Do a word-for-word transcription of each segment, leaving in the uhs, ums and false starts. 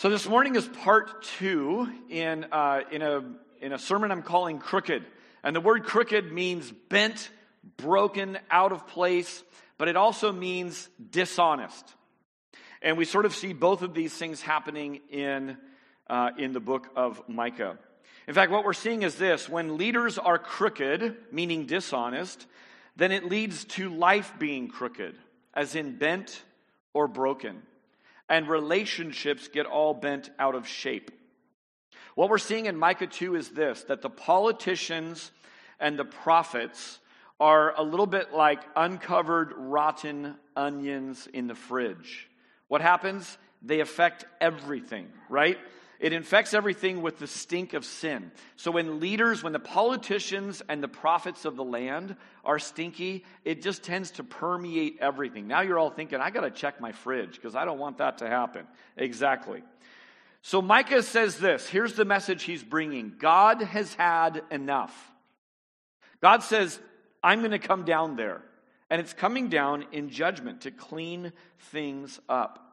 So this morning is part two in uh, in a in a sermon I'm calling Crooked. And the word crooked means bent, broken, out of place, but it also means dishonest. And we sort of see both of these things happening in uh, in the book of Micah. In fact, what we're seeing is this: when leaders are crooked, meaning dishonest, then it leads to life being crooked, as in bent or broken. And relationships get all bent out of shape. What we're seeing in Micah two is this, that the politicians and the prophets are a little bit like uncovered rotten onions in the fridge. What happens? They affect everything, right? It infects everything with the stink of sin. So when leaders, when the politicians and the prophets of the land are stinky, it just tends to permeate everything. Now you're all thinking, I got to check my fridge because I don't want that to happen. Exactly. So Micah says this. Here's the message he's bringing. God has had enough. God says, I'm going to come down there. And it's coming down in judgment to clean things up.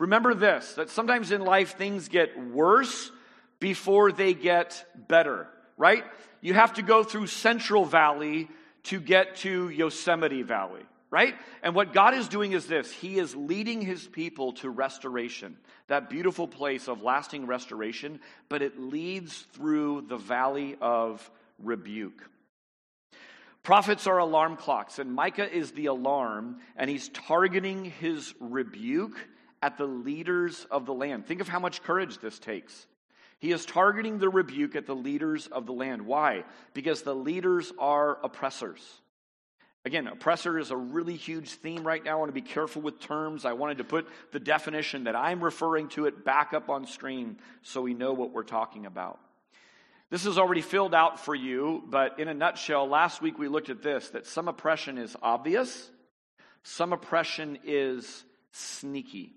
Remember this, that sometimes in life things get worse before they get better, right? You have to go through Central Valley to get to Yosemite Valley, right? And what God is doing is this. He is leading his people to restoration, that beautiful place of lasting restoration, but it leads through the valley of rebuke. Prophets are alarm clocks, and Micah is the alarm, and he's targeting his rebuke at the leaders of the land. Think of how much courage this takes. He is targeting the rebuke at the leaders of the land. Why? Because the leaders are oppressors. Again, oppressor is a really huge theme right now. I want to be careful with terms. I wanted to put the definition that I'm referring to it back up on screen so we know what we're talking about. This is already filled out for you, but in a nutshell, last week we looked at this, that some oppression is obvious, some oppression is sneaky.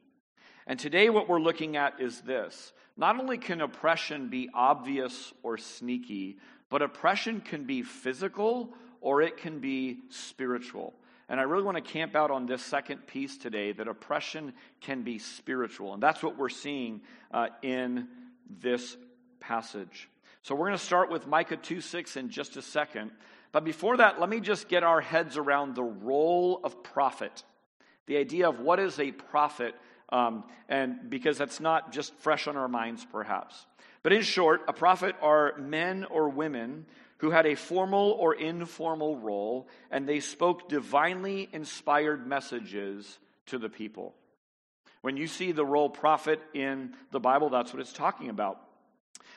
And today what we're looking at is this. Not only can oppression be obvious or sneaky, but oppression can be physical or it can be spiritual. And I really want to camp out on this second piece today, that oppression can be spiritual. And that's what we're seeing uh, in this passage. So we're going to start with Micah two six in just a second. But before that, let me just get our heads around the role of prophet. The idea of what is a prophet. Um, and because that's not just fresh on our minds, perhaps. But in short, a prophet are men or women who had a formal or informal role, and they spoke divinely inspired messages to the people. When you see the role prophet in the Bible, that's what it's talking about.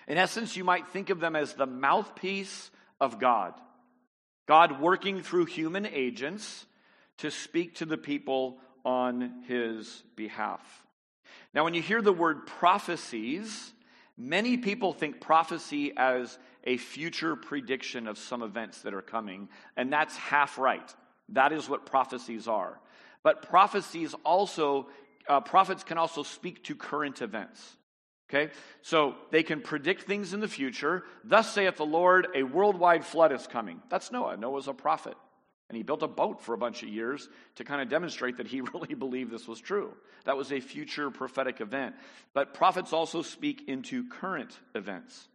In essence, you might think of them as the mouthpiece of God. God working through human agents to speak to the people on his behalf. Now, when you hear the word prophecies, many people think prophecy as a future prediction of some events that are coming, and that's half right. That is what prophecies are. But prophecies also, uh, prophets can also speak to current events. Okay? So they can predict things in the future. Thus saith the Lord, a worldwide flood is coming. That's Noah. Noah's a prophet. And he built a boat for a bunch of years to kind of demonstrate that he really believed this was true. That was a future prophetic event. But prophets also speak into current events.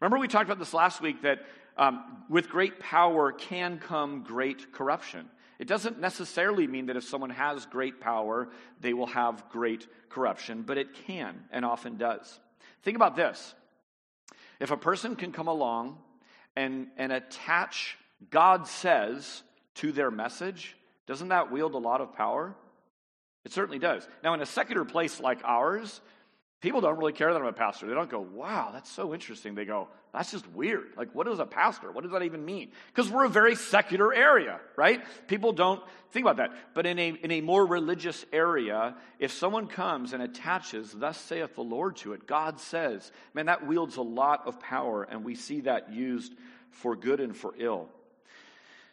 Remember we talked about this last week, that um, with great power can come great corruption. It doesn't necessarily mean that if someone has great power, they will have great corruption. But it can and often does. Think about this. If a person can come along and, and attach God says to their message, doesn't that wield a lot of power? It certainly does. Now, in a secular place like ours, people don't really care that I'm a pastor. They don't go, wow, that's so interesting. They go, that's just weird. Like, what is a pastor? What does that even mean? Because we're a very secular area, right? People don't think about that. But in a in a more religious area, if someone comes and attaches, thus saith the Lord to it, God says, man, that wields a lot of power, and we see that used for good and for ill.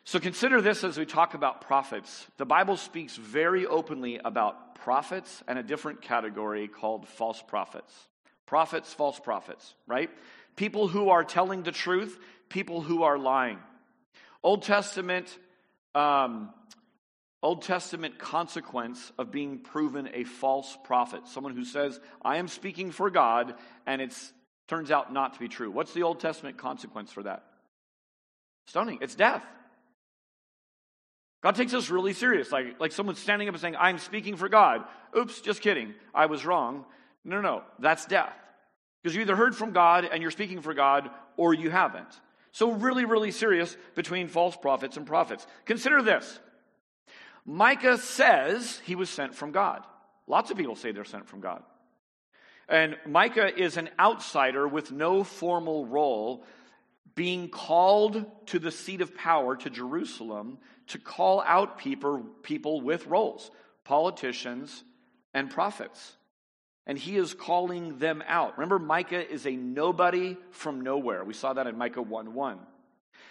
So consider this as we talk about prophets. The Bible speaks very openly about prophets and a different category called false prophets. Prophets, false prophets, right? People who are telling the truth, people who are lying. Old Testament um, Old Testament consequence of being proven a false prophet. Someone who says, I am speaking for God, and it turns out not to be true. What's the Old Testament consequence for that? Stoning. It's death. God takes us really serious. Like, like someone standing up and saying, I'm speaking for God. Oops, just kidding. I was wrong. No, no, no. That's death. Because you either heard from God and you're speaking for God, or you haven't. So really, really serious between false prophets and prophets. Consider this. Micah says he was sent from God. Lots of people say they're sent from God. And Micah is an outsider with no formal role, being called to the seat of power, to Jerusalem, to call out people, people with roles, politicians and prophets. And he is calling them out. Remember, Micah is a nobody from nowhere. We saw that in Micah one one.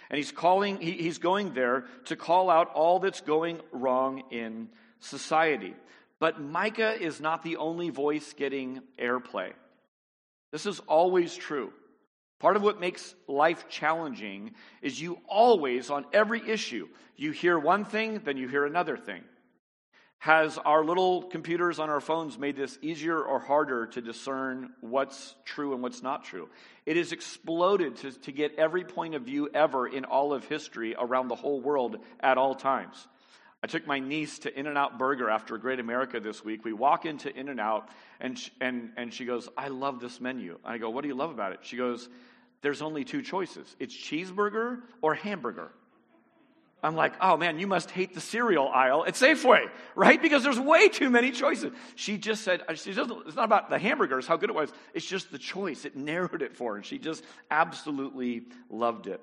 And he's calling, he, he's going there to call out all that's going wrong in society. But Micah is not the only voice getting airplay. This is always true. Part of what makes life challenging is you always, on every issue, you hear one thing, then you hear another thing. Has our little computers on our phones made this easier or harder to discern what's true and what's not true? It has exploded to, to get every point of view ever in all of history around the whole world at all times. I took my niece to In-N-Out Burger after Great America this week. We walk into In-N-Out, and she, and, and she goes, I love this menu. I go, what do you love about it? She goes, there's only two choices. It's cheeseburger or hamburger. I'm like, oh man, you must hate the cereal aisle at Safeway, right? Because there's way too many choices. She just said, she doesn't, it's not about the hamburgers, how good it was. It's just the choice. It narrowed it for her. And she just absolutely loved it.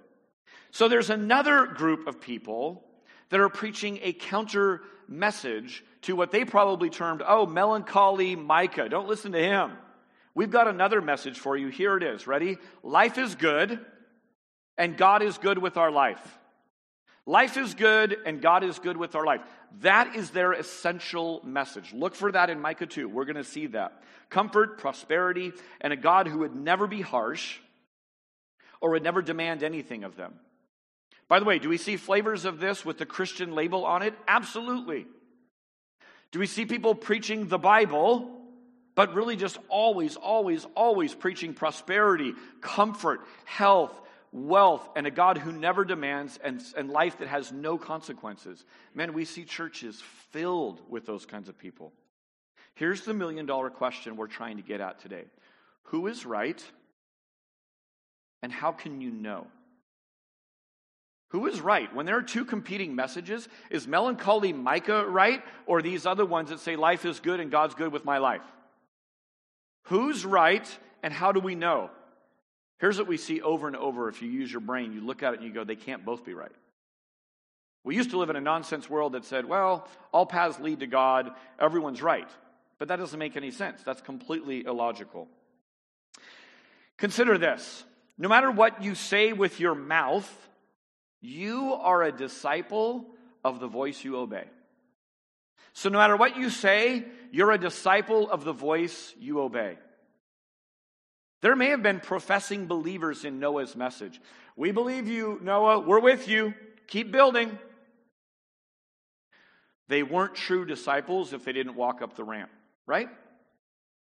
So there's another group of people that are preaching a counter message to what they probably termed, oh, melancholy Micah. Don't listen to him. We've got another message for you. Here it is. Ready? Life is good, and God is good with our life. Life is good, and God is good with our life. That is their essential message. Look for that in Micah two. We're going to see that. Comfort, prosperity, and a God who would never be harsh or would never demand anything of them. By the way, do we see flavors of this with the Christian label on it? Absolutely. Do we see people preaching the Bible, but really just always, always, always preaching prosperity, comfort, health, wealth, and a God who never demands, and, and life that has no consequences? Man, we see churches filled with those kinds of people. Here's the million dollar question we're trying to get at today. Who is right, and how can you know? Who is right? When there are two competing messages, is melancholy Micah right, or these other ones that say life is good and God's good with my life? Who's right, and how do we know? Here's what we see over and over. If you use your brain, you look at it and you go, they can't both be right. We used to live in a nonsense world that said, well, all paths lead to God, everyone's right. But that doesn't make any sense. That's completely illogical. Consider this. No matter what you say with your mouth, you are a disciple of the voice you obey. So no matter what you say, you're a disciple of the voice you obey. There may have been professing believers in Noah's message. We believe you, Noah. We're with you. Keep building. They weren't true disciples if they didn't walk up the ramp, right?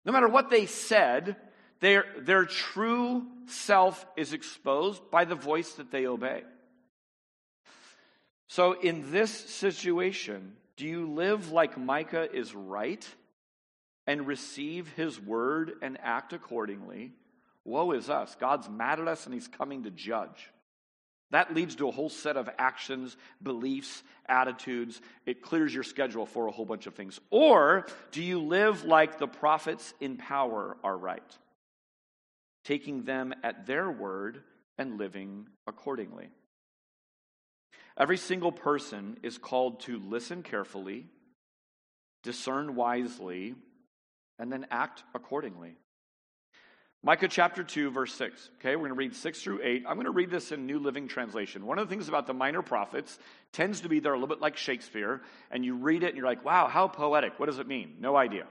No matter what they said, their, their true self is exposed by the voice that they obey. So in this situation, do you live like Micah is right and receive his word and act accordingly? Woe is us. God's mad at us and he's coming to judge. That leads to a whole set of actions, beliefs, attitudes. It clears your schedule for a whole bunch of things. Or do you live like the prophets in power are right, taking them at their word and living accordingly? Every single person is called to listen carefully, discern wisely, and then act accordingly. Micah chapter two, verse six. Okay, we're going to read six through eight. I'm going to read this in New Living Translation. One of the things about the minor prophets tends to be they're a little bit like Shakespeare, and you read it and you're like, wow, how poetic. What does it mean? No idea.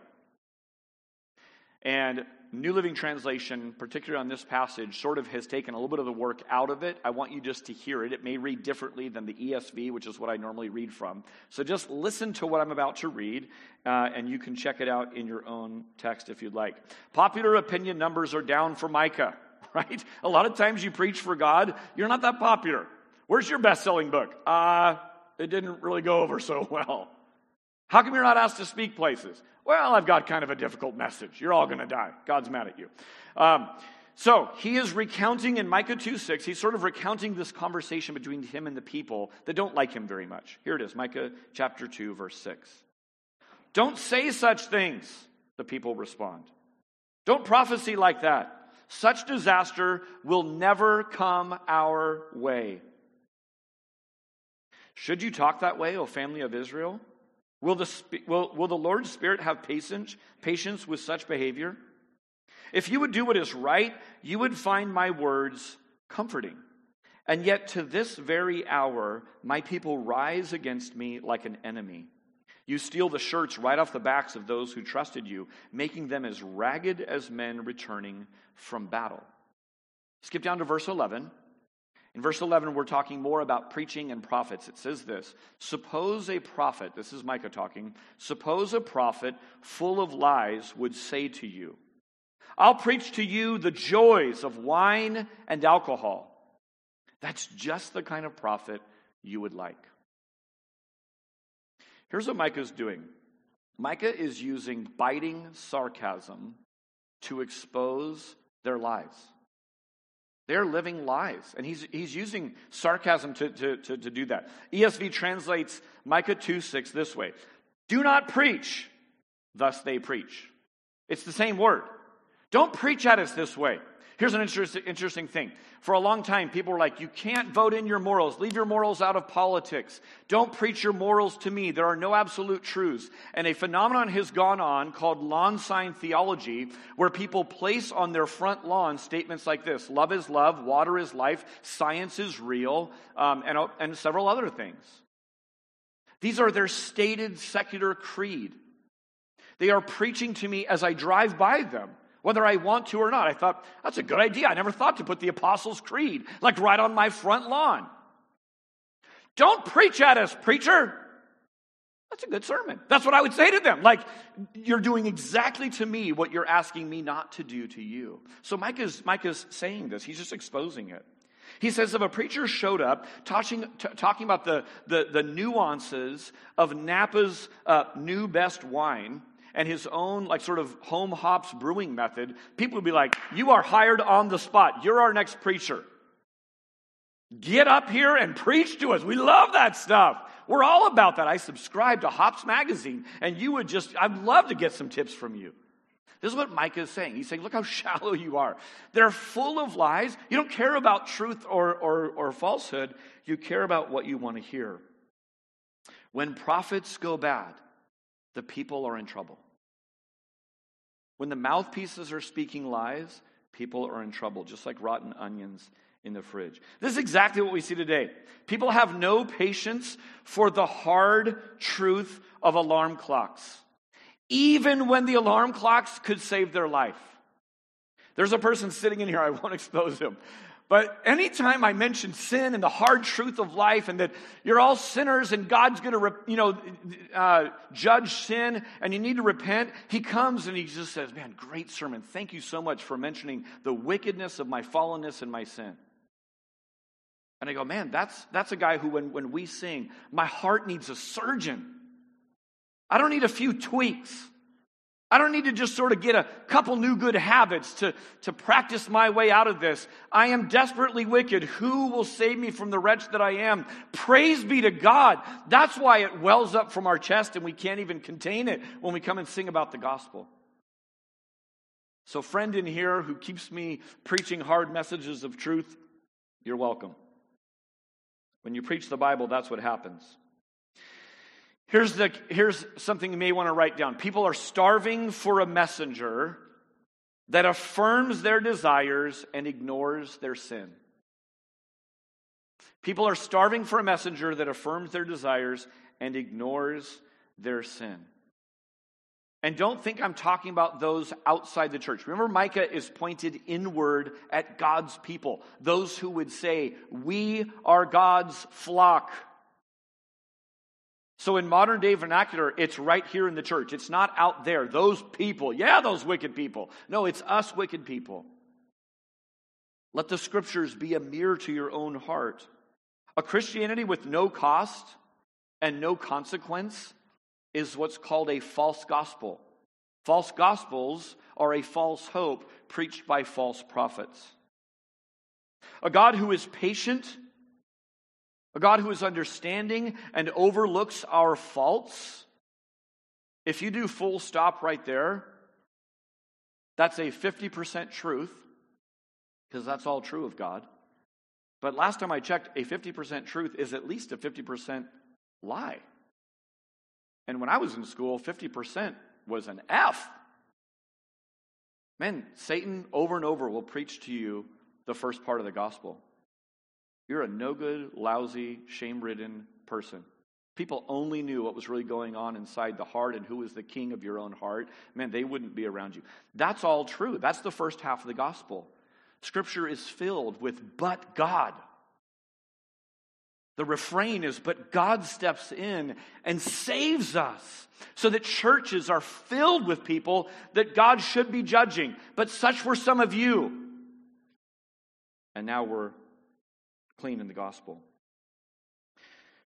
And New Living Translation, particularly on this passage, sort of has taken a little bit of the work out of it. I want you just to hear it. It may read differently than the E S V, which is what I normally read from. So just listen to what I'm about to read, uh, and you can check it out in your own text if you'd like. Popular opinion numbers are down for Micah, right? A lot of times you preach for God, you're not that popular. Where's your best-selling book? Uh, it didn't really go over so well. How come you're not asked to speak places? Well, I've got kind of a difficult message. You're all going to die. God's mad at you. Um, so he is recounting in Micah two six, he's sort of recounting this conversation between him and the people that don't like him very much. Here it is, Micah chapter two, verse six. Don't say such things, the people respond. Don't prophesy like that. Such disaster will never come our way. Should you talk that way, O family of Israel? Will the, will, will the Lord's Spirit have patience, patience with such behavior? If you would do what is right, you would find my words comforting. And yet to this very hour, my people rise against me like an enemy. You steal the shirts right off the backs of those who trusted you, making them as ragged as men returning from battle. Skip down to verse eleven. In verse eleven, we're talking more about preaching and prophets. It says this, suppose a prophet, this is Micah talking, suppose a prophet full of lies would say to you, I'll preach to you the joys of wine and alcohol. That's just the kind of prophet you would like. Here's what Micah's doing. Micah is using biting sarcasm to expose their lies. They're living lies, and he's he's using sarcasm to, to, to, to do that. E S V translates Micah two six this way. Do not preach, thus they preach. It's the same word. Don't preach at us this way. Here's an interest, interesting thing. For a long time, people were like, you can't vote in your morals. Leave your morals out of politics. Don't preach your morals to me. There are no absolute truths. And a phenomenon has gone on called lawn sign theology, where people place on their front lawn statements like this. Love is love. Water is life. Science is real. Um, and, and several other things. These are their stated secular creed. They are preaching to me as I drive by them, whether I want to or not. I thought, that's a good idea. I never thought to put the Apostles' Creed, like right on my front lawn. Don't preach at us, preacher. That's a good sermon. That's what I would say to them. Like, you're doing exactly to me what you're asking me not to do to you. So Micah's, Micah's saying this. He's just exposing it. He says if a preacher showed up talking, t- talking about the, the, the nuances of Napa's uh, new best wine, and his own like sort of home hops brewing method, people would be like, you are hired on the spot. You're our next preacher. Get up here and preach to us. We love that stuff. We're all about that. I subscribe to Hops Magazine, and you would just, I'd love to get some tips from you. This is what Micah is saying. He's saying, look how shallow you are. They're full of lies. You don't care about truth or, or, or falsehood. You care about what you want to hear. When prophets go bad, the people are in trouble. When the mouthpieces are speaking lies, people are in trouble, just like rotten onions in the fridge. This is exactly what we see today. People have no patience for the hard truth of alarm clocks, even when the alarm clocks could save their life. There's a person sitting in here, I won't expose him. But anytime I mention sin and the hard truth of life and that you're all sinners and God's going to, you know, uh, judge sin and you need to repent, he comes and he just says, man, great sermon. Thank you so much for mentioning the wickedness of my fallenness and my sin. And I go, man, that's that's a guy who when, when we sing, my heart needs a surgeon. I don't need a few tweaks. I don't need to just sort of get a couple new good habits to, to practice my way out of this. I am desperately wicked. Who will save me from the wretch that I am? Praise be to God. That's why it wells up from our chest and we can't even contain it when we come and sing about the gospel. So friend in here who keeps me preaching hard messages of truth, you're welcome. When you preach the Bible, that's what happens. Here's, the, here's something you may want to write down. People are starving for a messenger that affirms their desires and ignores their sin. People are starving for a messenger that affirms their desires and ignores their sin. And don't think I'm talking about those outside the church. Remember, Micah is pointed inward at God's people, those who would say, we are God's flock. So in modern day vernacular, it's right here in the church. It's not out there. Those people, yeah, those wicked people. No, it's us wicked people. Let the scriptures be a mirror to your own heart. A Christianity with no cost and no consequence is what's called a false gospel. False gospels are a false hope preached by false prophets. A God who is patient, a God who is understanding and overlooks our faults. If you do full stop right there, that's a fifty percent truth, because that's all true of God. But last time I checked, a fifty percent truth is at least a fifty percent lie. And when I was in school, fifty percent was an F. Man, Satan over and over will preach to you the first part of the gospel. You're a no good, lousy, shame-ridden person. People only knew what was really going on inside the heart and who was the king of your own heart. Man, they wouldn't be around you. That's all true. That's the first half of the gospel. Scripture is filled with "but God." The refrain is, but God steps in and saves us, so that churches are filled with people that God should be judging. But such were some of you. And now we're clean in the gospel.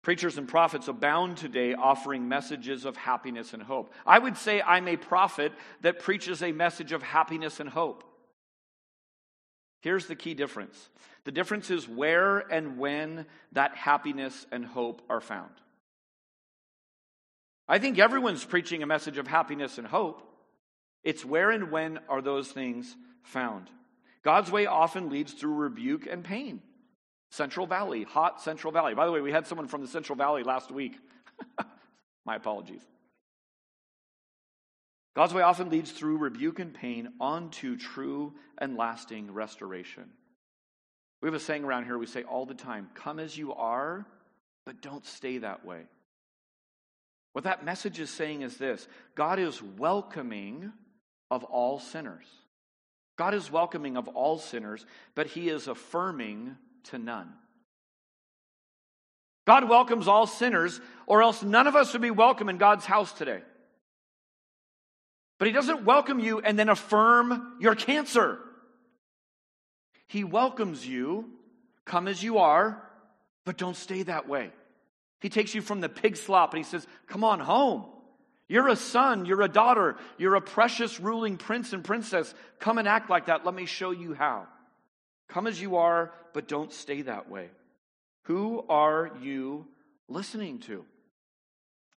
Preachers and prophets abound today, offering messages of happiness and hope. I would say I'm a prophet that preaches a message of happiness and hope. Here's the key difference. The difference is where and when that happiness and hope are found. I think everyone's preaching a message of happiness and hope. It's where and when are those things found. God's way often leads through rebuke and pain. Central Valley, hot Central Valley. By the way, we had someone from the Central Valley last week. My apologies. God's way often leads through rebuke and pain onto true and lasting restoration. We have a saying around here we say all the time, come as you are, but don't stay that way. What that message is saying is this: God is welcoming of all sinners. God is welcoming of all sinners, but he is affirming to none. God welcomes all sinners, or else none of us would be welcome in God's house today. But he doesn't welcome you and then affirm your cancer. He welcomes you, come as you are, but don't stay that way. He takes you from the pig slop and he says, come on home. You're a son, you're a daughter, you're a precious ruling prince and princess. Come and act like that. Let me show you how. Come as you are, but don't stay that way. Who are you listening to?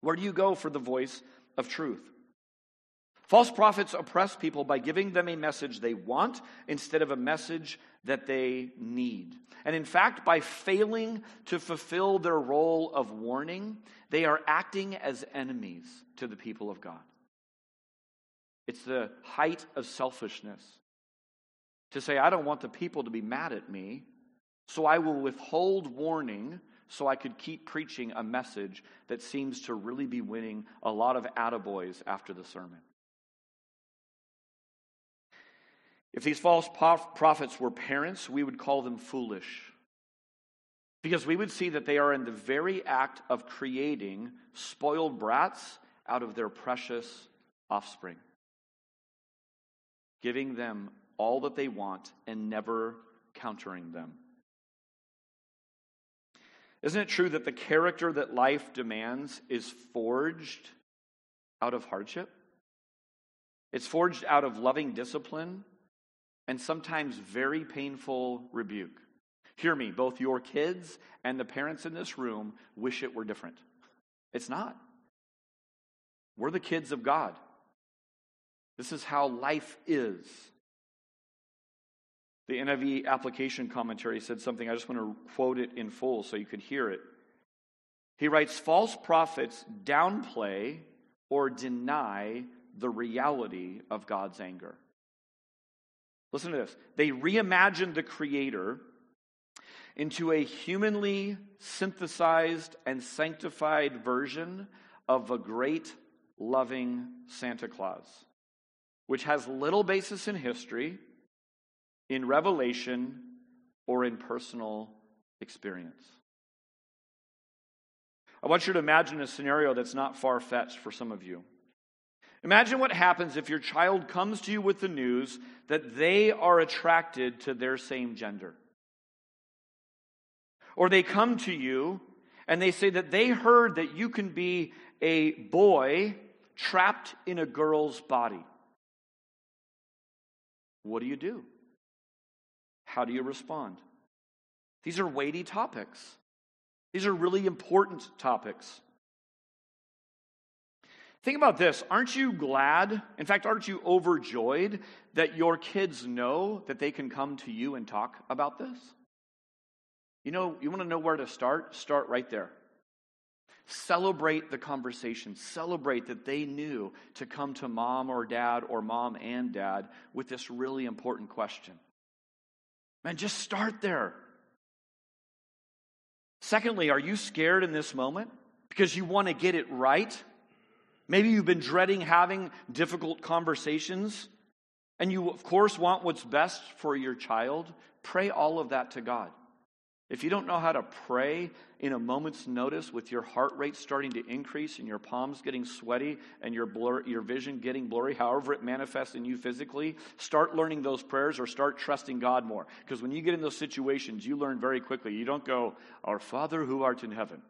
Where do you go for the voice of truth? False prophets oppress people by giving them a message they want instead of a message that they need. And in fact, by failing to fulfill their role of warning, they are acting as enemies to the people of God. It's the height of selfishness to say, I don't want the people to be mad at me, so I will withhold warning so I could keep preaching a message that seems to really be winning a lot of attaboys after the sermon. If these false prophets were parents, we would call them foolish, because we would see that they are in the very act of creating spoiled brats out of their precious offspring, giving them all that they want and never countering them. Isn't it true that the character that life demands is forged out of hardship? It's forged out of loving discipline, and sometimes very painful rebuke. Hear me, both your kids and the parents in this room wish it were different. It's not. We're the kids of God. This is how life is. The N I V application commentary said something. I just want to quote it in full so you could hear it. He writes, false prophets downplay or deny the reality of God's anger. Listen to this. They reimagined the Creator into a humanly synthesized and sanctified version of a great loving Santa Claus, which has little basis in history, in revelation, or in personal experience. I want you to imagine a scenario that's not far-fetched for some of you. Imagine what happens if your child comes to you with the news that they are attracted to their same gender. Or they come to you and they say that they heard that you can be a boy trapped in a girl's body. What do you do? How do you respond? These are weighty topics. These are really important topics. Think about this. Aren't you glad, in fact, aren't you overjoyed that your kids know that they can come to you and talk about this? You know, you want to know where to start? Start right there. Celebrate the conversation. Celebrate that they knew to come to mom or dad or mom and dad with this really important question. Man, just start there. Secondly, are you scared in this moment because you want to get it right? Maybe you've been dreading having difficult conversations, and you, of course, want what's best for your child. Pray all of that to God. If you don't know how to pray in a moment's notice with your heart rate starting to increase and your palms getting sweaty and your blur, your vision getting blurry, however it manifests in you physically, start learning those prayers or start trusting God more. Because when you get in those situations, you learn very quickly. You don't go, "Our Father who art in heaven,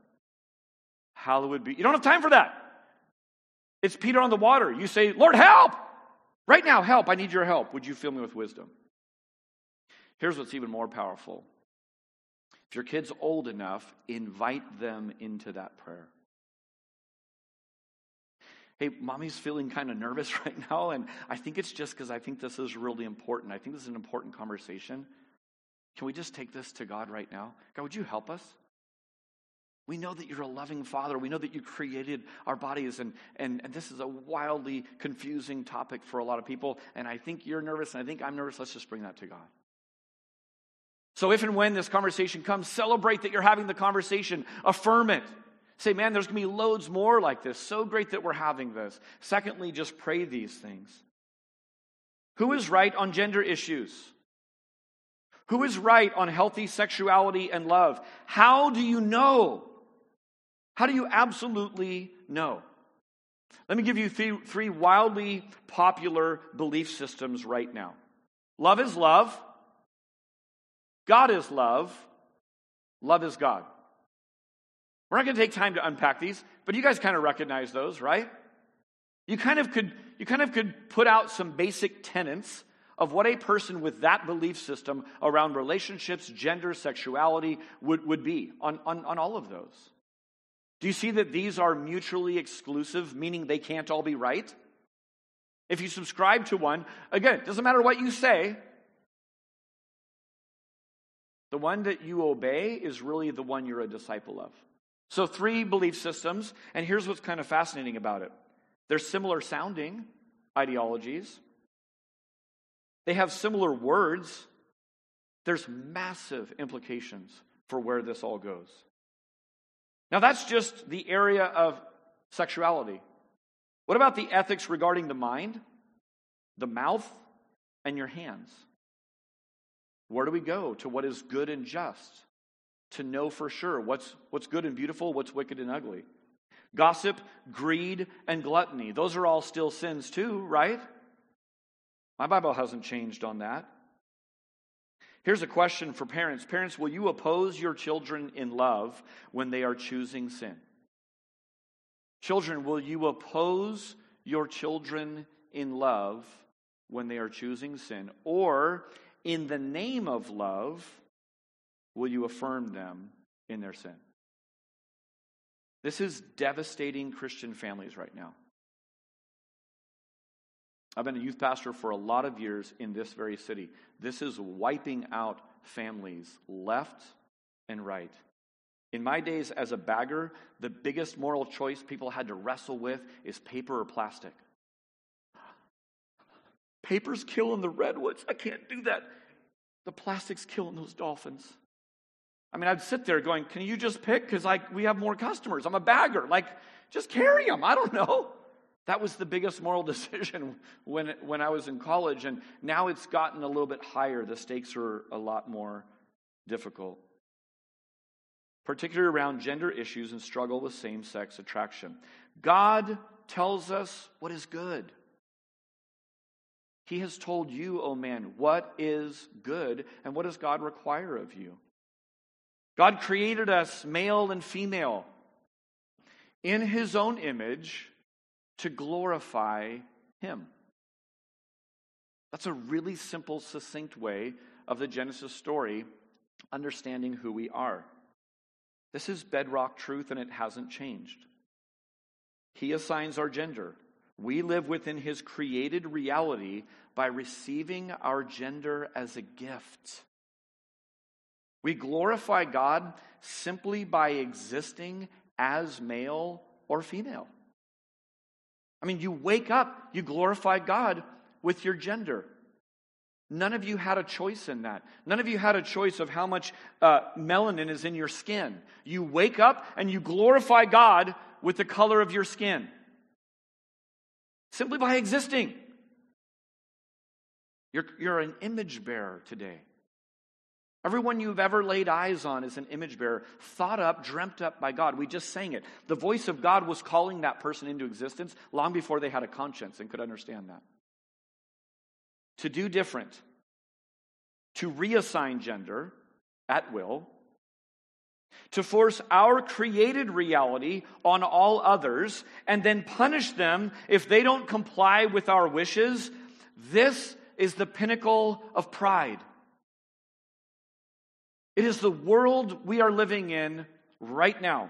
hallowed be." You don't have time for that. It's Peter on the water. You say, "Lord, help! Right now, help. I need your help. Would you fill me with wisdom?" Here's what's even more powerful. If your kid's old enough, invite them into that prayer. "Hey, mommy's feeling kind of nervous right now, and I think it's just because I think this is really important. I think this is an important conversation. Can we just take this to God right now? God, would you help us? We know that you're a loving Father. We know that you created our bodies, and, and, and this is a wildly confusing topic for a lot of people, and I think you're nervous, and I think I'm nervous. Let's just bring that to God." So if and when this conversation comes, celebrate that you're having the conversation. Affirm it. Say, "Man, there's going to be loads more like this. So great that we're having this." Secondly, just pray these things. Who is right on gender issues? Who is right on healthy sexuality and love? How do you know? How do you absolutely know? Let me give you three, three wildly popular belief systems right now. Love is love. God is love. Love is God. We're not going to take time to unpack these, but you guys kind of recognize those, right? You kind of could, you kind of could put out some basic tenets of what a person with that belief system around relationships, gender, sexuality would, would be on, on, on all of those. Do you see that these are mutually exclusive, meaning they can't all be right? If you subscribe to one, again, it doesn't matter what you say. The one that you obey is really the one you're a disciple of. So three belief systems, and here's what's kind of fascinating about it. They're similar sounding ideologies. They have similar words. There's massive implications for where this all goes. Now that's just the area of sexuality. What about the ethics regarding the mind, the mouth, and your hands? Where do we go to what is good and just? To know for sure what's, what's good and beautiful, what's wicked and ugly. Gossip, greed, and gluttony. Those are all still sins too, right? My Bible hasn't changed on that. Here's a question for parents. Parents, will you oppose your children in love when they are choosing sin? Children, will you oppose your children in love when they are choosing sin? Or, in the name of love, will you affirm them in their sin? This is devastating Christian families right now. I've been a youth pastor for a lot of years in this very city. This is wiping out families left and right. In my days as a bagger, the biggest moral choice people had to wrestle with is paper or plastic. Paper's killing the redwoods. I can't do that. The plastic's killing those dolphins. I mean, I'd sit there going, "Can you just pick? Because like we have more customers. I'm a bagger. Like, just carry them. I don't know. That was the biggest moral decision when when I was in college, and now it's gotten a little bit higher. The stakes are a lot more difficult, particularly around gender issues and struggle with same-sex attraction. God tells us what is good. He has told you, oh man, what is good, and what does God require of you? God created us male and female in His own image to glorify Him. That's a really simple, succinct way of the Genesis story, understanding who we are. This is bedrock truth, and it hasn't changed. He assigns our gender. We live within His created reality by receiving our gender as a gift. We glorify God simply by existing as male or female. I mean, you wake up, you glorify God with your gender. None of you had a choice in that. None of you had a choice of how much uh, melanin is in your skin. You wake up and you glorify God with the color of your skin. Simply by existing. You're, you're an image bearer today. Everyone you've ever laid eyes on is an image bearer, thought up, dreamt up by God. We just sang it. The voice of God was calling that person into existence long before they had a conscience and could understand that. To do different, to reassign gender at will, to force our created reality on all others and then punish them if they don't comply with our wishes, this is the pinnacle of pride. It is the world we are living in right now.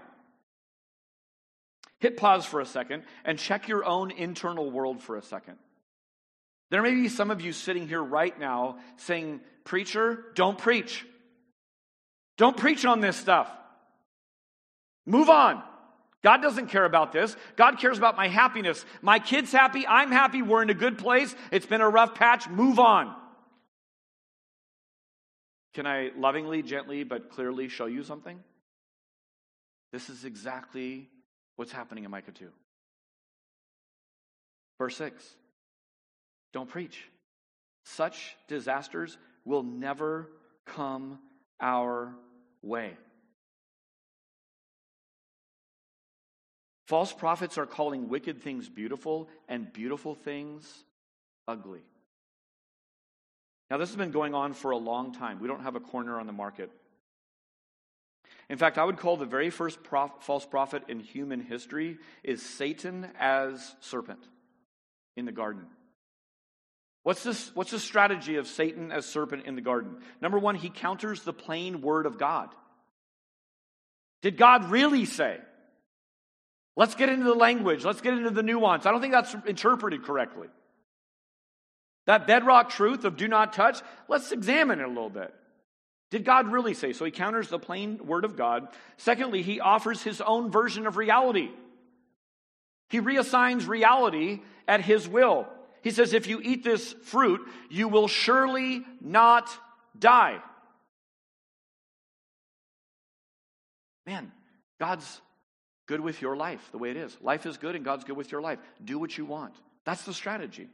Hit pause for a second and check your own internal world for a second. There may be some of you sitting here right now saying, "Preacher, don't preach. Don't preach on this stuff. Move on. God doesn't care about this. God cares about my happiness. My kid's happy. I'm happy. We're in a good place. It's been a rough patch. Move on." Can I lovingly, gently, but clearly show you something? This is exactly what's happening in Micah two. Verse six. Don't preach. Such disasters will never come our way. False prophets are calling wicked things beautiful and beautiful things ugly. Now, this has been going on for a long time. We don't have a corner on the market. In fact, I would call the very first prof- false prophet in human history is Satan as serpent in the garden. What's this? What's the strategy of Satan as serpent in the garden? Number one, he counters the plain word of God. Did God really say? Let's get into the language. Let's get into the nuance. I don't think that's interpreted correctly. That bedrock truth of do not touch, let's examine it a little bit. Did God really say? So he counters the plain word of God. Secondly, he offers his own version of reality. He reassigns reality at his will. He says, if you eat this fruit, you will surely not die. Man, God's good with your life the way it is. Life is good and God's good with your life. Do what you want. That's the strategy.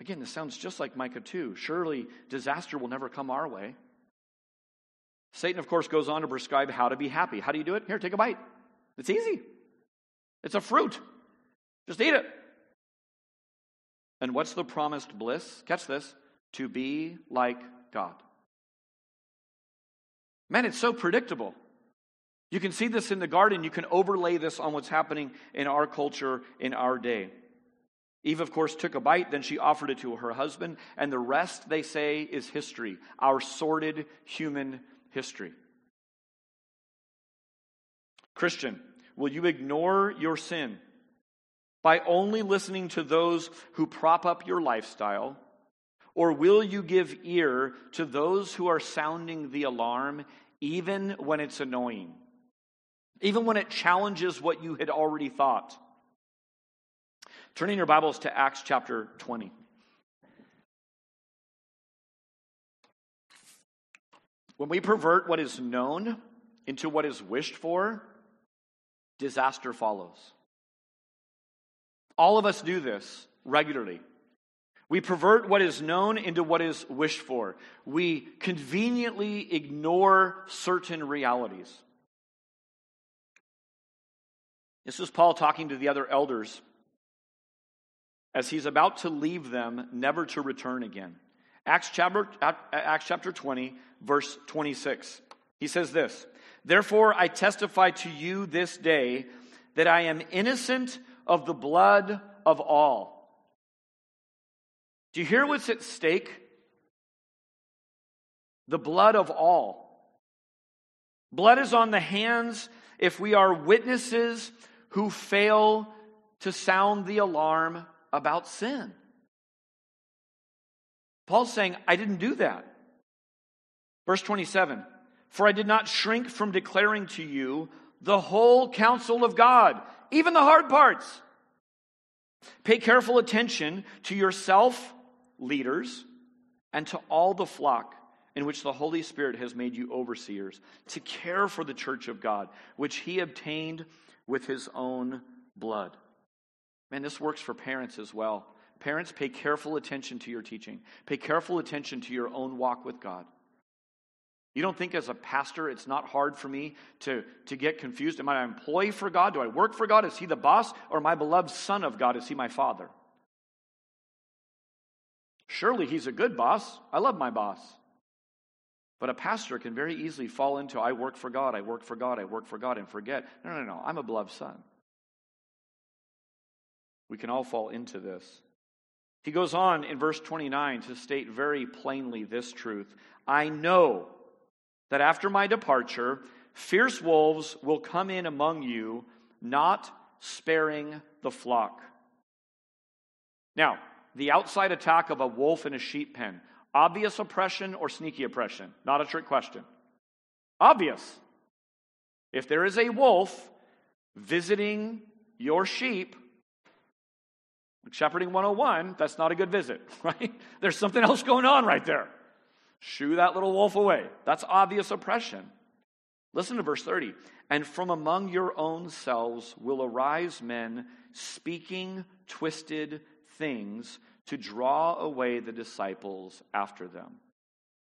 Again, this sounds just like Micah two. Surely disaster will never come our way. Satan, of course, goes on to prescribe how to be happy. How do you do it? Here, take a bite. It's easy. It's a fruit. Just eat it. And what's the promised bliss? Catch this. To be like God. Man, it's so predictable. You can see this in the garden. You can overlay this on what's happening in our culture, in our day. Eve, of course, took a bite. Then she offered it to her husband. And the rest, they say, is history. Our sordid human history. Christian, will you ignore your sin by only listening to those who prop up your lifestyle? Or will you give ear to those who are sounding the alarm, even when it's annoying? Even when it challenges what you had already thought? Turning your Bibles to Acts chapter twenty. When we pervert what is known into what is wished for, disaster follows. All of us do this regularly. We pervert what is known into what is wished for. We conveniently ignore certain realities. This is Paul talking to the other elders as he's about to leave them, never to return again. Acts chapter, Acts chapter twenty, verse twenty-six. He says this, "Therefore I testify to you this day that I am innocent of the blood of all." Do you hear what's at stake? The blood of all. Blood is on the hands if we are witnesses who fail to sound the alarm about sin. Paul's saying, I didn't do that. Verse twenty-seven, "For I did not shrink from declaring to you the whole counsel of God," even the hard parts. "Pay careful attention to yourself, leaders, and to all the flock in which the Holy Spirit has made you overseers, to care for the church of God, which he obtained with his own blood." Man, this works for parents as well. Parents, pay careful attention to your teaching. Pay careful attention to your own walk with God. You don't think as a pastor it's not hard for me to, to get confused? Am I an employee for God? Do I work for God? Is he the boss? Or my beloved son of God, is he my father? Surely he's a good boss. I love my boss. But a pastor can very easily fall into, I work for God, I work for God, I work for God, and forget, no, no, no, I'm a beloved son. We can all fall into this. He goes on in verse twenty-nine to state very plainly this truth. "I know that after my departure, fierce wolves will come in among you, not sparing the flock." Now, the outside attack of a wolf in a sheep pen, obvious oppression or sneaky oppression? Not a trick question. Obvious. If there is a wolf visiting your sheep, Shepherding one oh one, that's not a good visit, right? There's something else going on right there. Shoo that little wolf away. That's obvious oppression. Listen to verse thirty. "And from among your own selves will arise men speaking twisted things to draw away the disciples after them."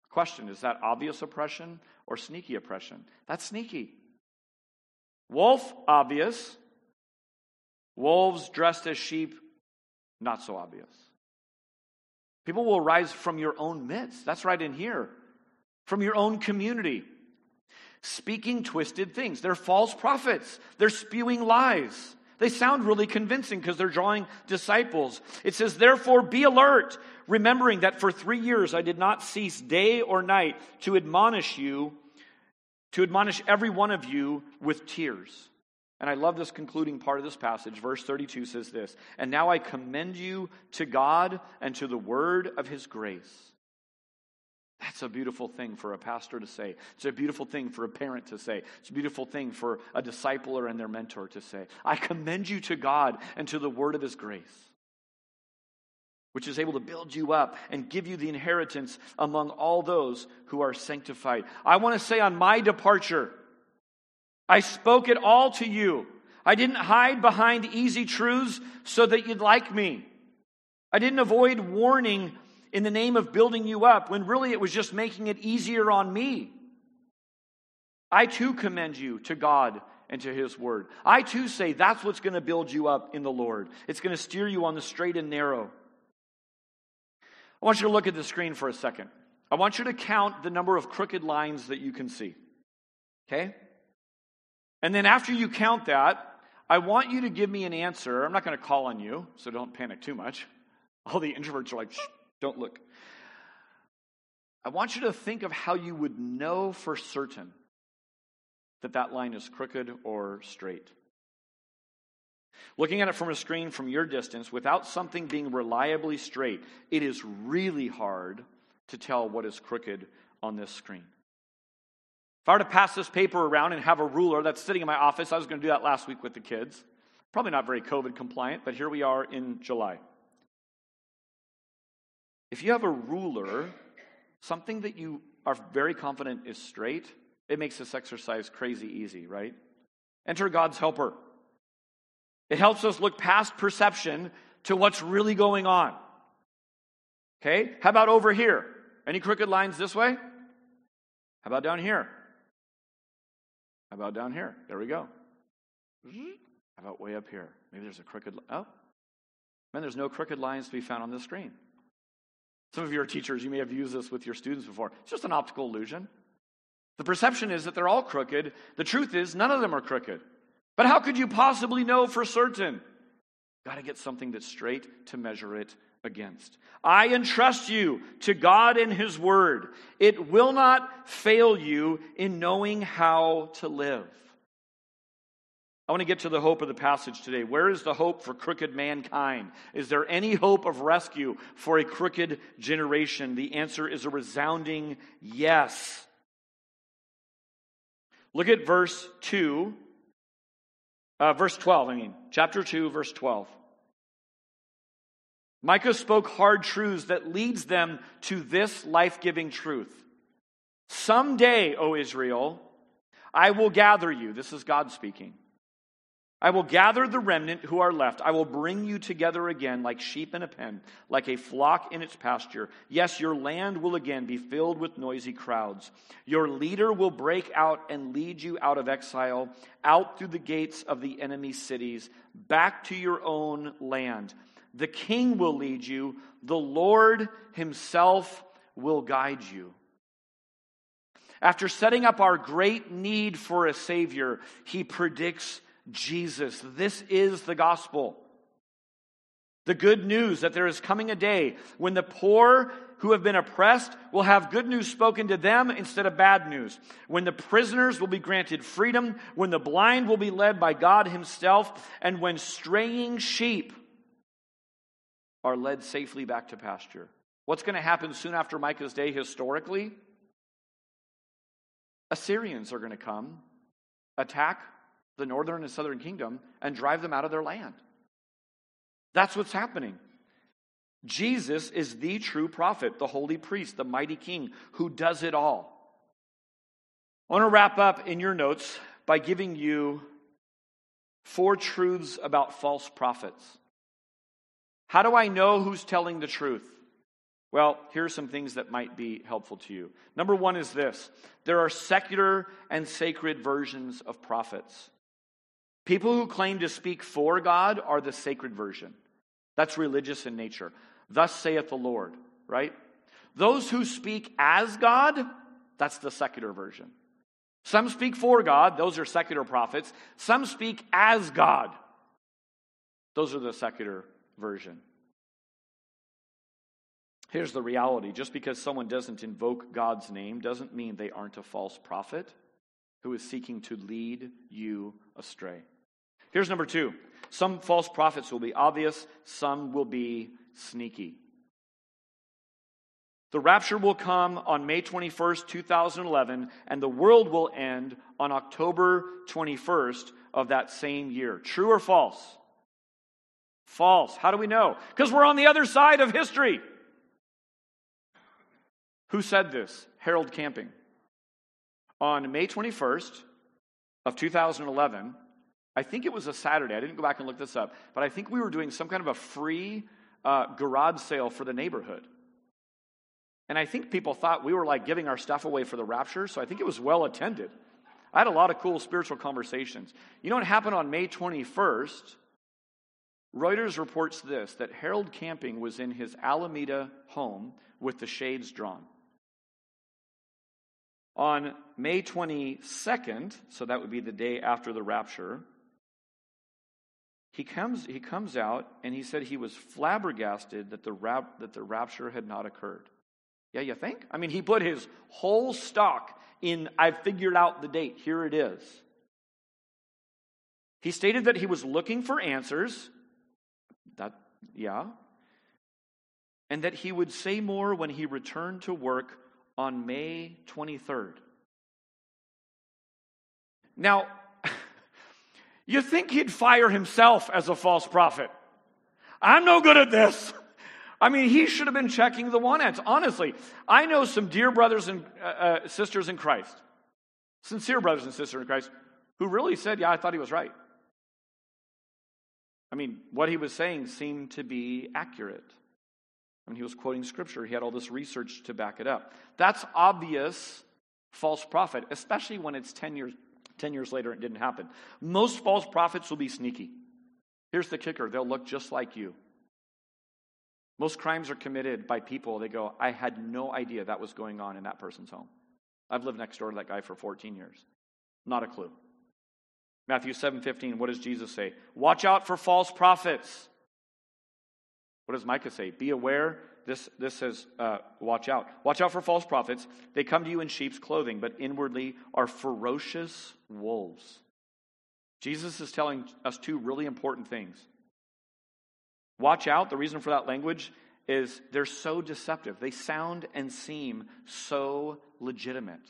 Question, is that obvious oppression or sneaky oppression? That's sneaky. Wolf, obvious. Wolves dressed as sheep, not so obvious. People will rise from your own midst. That's right in here. From your own community. Speaking twisted things. They're false prophets. They're spewing lies. They sound really convincing because they're drawing disciples. It says, "Therefore be alert, remembering that for three years I did not cease day or night to admonish you, to admonish every one of you with tears." And I love this concluding part of this passage. Verse thirty-two says this, "And now I commend you to God and to the word of his grace." That's a beautiful thing for a pastor to say. It's a beautiful thing for a parent to say. It's a beautiful thing for a discipler and their mentor to say. I commend you to God and to the word of his grace, which is able to build you up and give you the inheritance among all those who are sanctified. I want to say on my departure, I spoke it all to you. I didn't hide behind easy truths so that you'd like me. I didn't avoid warning in the name of building you up when really it was just making it easier on me. I too commend you to God and to his word. I too say that's what's going to build you up in the Lord. It's going to steer you on the straight and narrow. I want you to look at the screen for a second. I want you to count the number of crooked lines that you can see. Okay? And then after you count that, I want you to give me an answer. I'm not going to call on you, so don't panic too much. All the introverts are like, shh, don't look. I want you to think of how you would know for certain that that line is crooked or straight. Looking at it from a screen from your distance, without something being reliably straight, it is really hard to tell what is crooked on this screen. If I were to pass this paper around and have a ruler that's sitting in my office, I was going to do that last week with the kids. Probably not very COVID compliant, but here we are in July. If you have a ruler, something that you are very confident is straight, it makes this exercise crazy easy, right? Enter God's helper. It helps us look past perception to what's really going on. Okay? How about over here? Any crooked lines this way? How about down here? How about down here? There we go. How about way up here? Maybe there's a crooked line. Oh, man, there's no crooked lines to be found on this screen. Some of you are teachers. You may have used this with your students before. It's just an optical illusion. The perception is that they're all crooked. The truth is none of them are crooked. But how could you possibly know for certain? You've got to get something that's straight to measure it against. I entrust you to God and His Word. It will not fail you in knowing how to live. I want to get to the hope of the passage today. Where is the hope for crooked mankind? Is there any hope of rescue for a crooked generation? The answer is a resounding yes. Look at verse two, uh, verse twelve, I mean, chapter two, verse twelve. Micah spoke hard truths that leads them to this life-giving truth. Someday, O Israel, I will gather you. This is God speaking. I will gather the remnant who are left. I will bring you together again like sheep in a pen, like a flock in its pasture. Yes, your land will again be filled with noisy crowds. Your leader will break out and lead you out of exile, out through the gates of the enemy cities, back to your own land. The king will lead you. The Lord himself will guide you. After setting up our great need for a Savior, he predicts Jesus. This is the gospel. The good news that there is coming a day when the poor who have been oppressed will have good news spoken to them instead of bad news. When the prisoners will be granted freedom, when the blind will be led by God himself, and when straying sheep are led safely back to pasture. What's going to happen soon after Micah's day historically? Assyrians are going to come, attack the northern and southern kingdom, and drive them out of their land. That's what's happening. Jesus is the true prophet, the holy priest, the mighty king who does it all. I want to wrap up in your notes by giving you four truths about false prophets. How do I know who's telling the truth? Well, here are some things that might be helpful to you. Number one is this. There are secular and sacred versions of prophets. People who claim to speak for God are the sacred version. That's religious in nature. Thus saith the Lord, right? Those who speak as God, that's the secular version. Some speak for God. Those are secular prophets. Some speak as God. Those are the secular version. Here's the reality. Just because someone doesn't invoke God's name doesn't mean they aren't a false prophet who is seeking to lead you astray. Here's number two. Some false prophets will be obvious. Some will be sneaky. The rapture will come on May twenty-first, two thousand eleven, and the world will end on October twenty-first of that same year. True or false? False. How do we know? Because we're on the other side of history. Who said this? Harold Camping. On May twenty-first of two thousand eleven, I think it was a Saturday. I didn't go back and look this up, but I think we were doing some kind of a free uh, garage sale for the neighborhood. And I think people thought we were like giving our stuff away for the rapture, so I think it was well attended. I had a lot of cool spiritual conversations. You know what happened on May twenty-first? Reuters reports this, that Harold Camping was in his Alameda home with the shades drawn. On May twenty-second, so that would be the day after the rapture, he comes, he comes out and he said he was flabbergasted that the, rap, that the rapture had not occurred. Yeah, you think? I mean, he put his whole stock in, I figured out the date, here it is. He stated that he was looking for answers. That, yeah. And that he would say more when he returned to work on May twenty-third. Now, you think he'd fire himself as a false prophet. I'm no good at this. I mean, he should have been checking the one-ends. Honestly, I know some dear brothers and uh, uh, sisters in Christ, sincere brothers and sisters in Christ, who really said, yeah, I thought he was right. I mean, what he was saying seemed to be accurate. I mean, he was quoting Scripture. He had all this research to back it up. That's obvious false prophet, especially when it's ten years, ten years later and it didn't happen. Most false prophets will be sneaky. Here's the kicker. They'll look just like you. Most crimes are committed by people. They go, I had no idea that was going on in that person's home. I've lived next door to that guy for fourteen years. Not a clue. Matthew seven fifteen, what does Jesus say? Watch out for false prophets. What does Micah say? Be aware. This, this says, uh, watch out. Watch out for false prophets. They come to you in sheep's clothing, but inwardly are ferocious wolves. Jesus is telling us two really important things. Watch out. The reason for that language is they're so deceptive. They sound and seem so legitimate.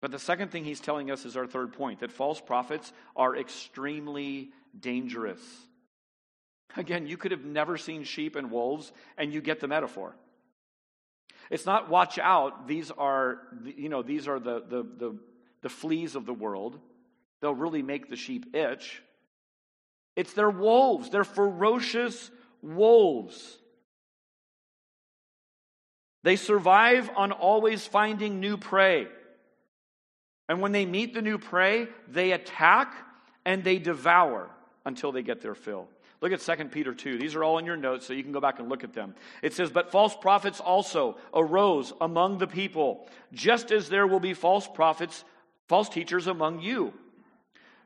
But the second thing he's telling us is our third point, that false prophets are extremely dangerous. Again, you could have never seen sheep and wolves, and you get the metaphor. It's not watch out. These are, you know, these are the the the, the fleas of the world. They'll really make the sheep itch. It's their wolves. They're ferocious wolves. They survive on always finding new prey. And when they meet the new prey, they attack and they devour until they get their fill. Look at Second Peter two. These are all in your notes, so you can go back and look at them. It says, but false prophets also arose among the people, just as there will be false prophets, false teachers among you,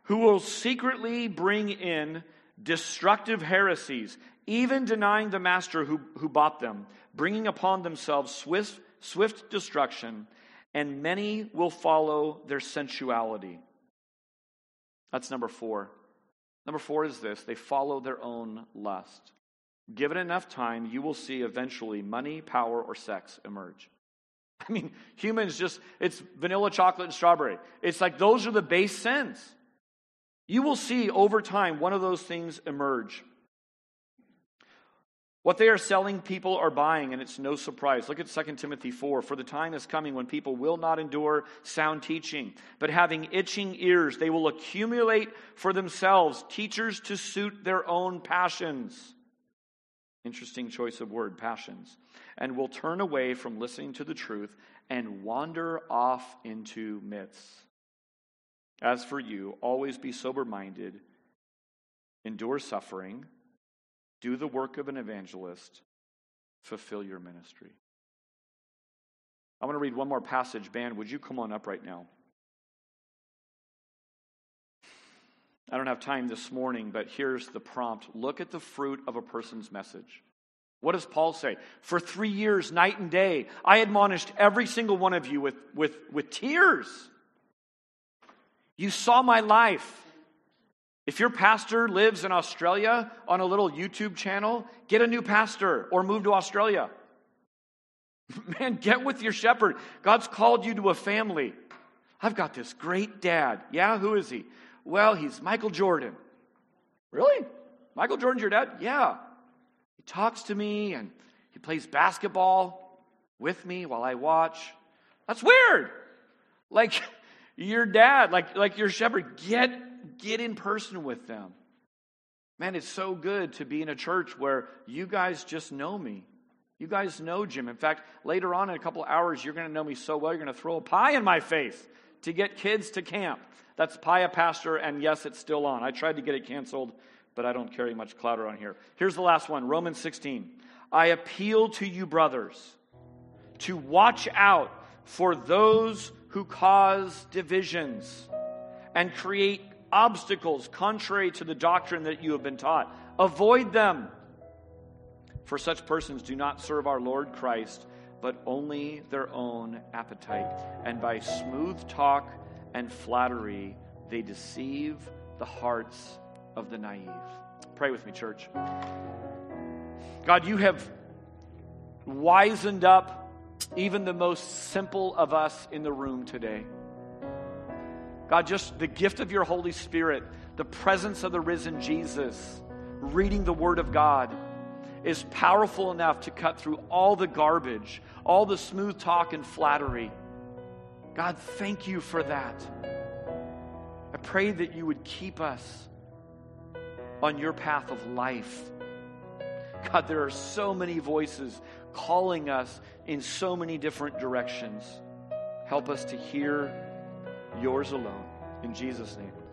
who will secretly bring in destructive heresies, even denying the master who, who bought them, bringing upon themselves swift, swift destruction. And many will follow their sensuality. That's number four. Number four is this. They follow their own lust. Given enough time, you will see eventually money, power, or sex emerge. I mean, humans just, it's vanilla, chocolate, and strawberry. It's like those are the base sins. You will see over time one of those things emerge. What they are selling, people are buying, and it's no surprise. Look at Second Timothy four. For the time is coming when people will not endure sound teaching, but having itching ears, they will accumulate for themselves teachers to suit their own passions. Interesting choice of word, passions. And will turn away from listening to the truth and wander off into myths. As for you, always be sober-minded, endure suffering, do the work of an evangelist, fulfill your ministry. I want to read one more passage. Band, would you come on up right now? I don't have time this morning, but here's the prompt. Look at the fruit of a person's message. What does Paul say? For three years, night and day, I admonished every single one of you with, with, with tears. You saw my life. If your pastor lives in Australia on a little YouTube channel, get a new pastor or move to Australia. Man, get with your shepherd. God's called you to a family. I've got this great dad. Yeah, who is he? Well, he's Michael Jordan. Really? Michael Jordan's your dad? Yeah. He talks to me and he plays basketball with me while I watch. That's weird. Like your dad, like, like your shepherd, get Get in person with them. Man, it's so good to be in a church where you guys just know me. You guys know Jim. In fact, later on in a couple hours, you're going to know me so well, you're going to throw a pie in my face to get kids to camp. That's Pie a Pastor, and yes, it's still on. I tried to get it canceled, but I don't carry much clutter on here. Here's the last one, Romans sixteen. I appeal to you, brothers, to watch out for those who cause divisions and create obstacles contrary to the doctrine that you have been taught. Avoid them. For such persons do not serve our Lord Christ, but only their own appetite. And by smooth talk and flattery, they deceive the hearts of the naive. Pray with me, church. God, you have wizened up even the most simple of us in the room today. God, just the gift of your Holy Spirit, the presence of the risen Jesus, reading the Word of God is powerful enough to cut through all the garbage, all the smooth talk and flattery. God, thank you for that. I pray that you would keep us on your path of life. God, there are so many voices calling us in so many different directions. Help us to hear yours alone. In Jesus' name.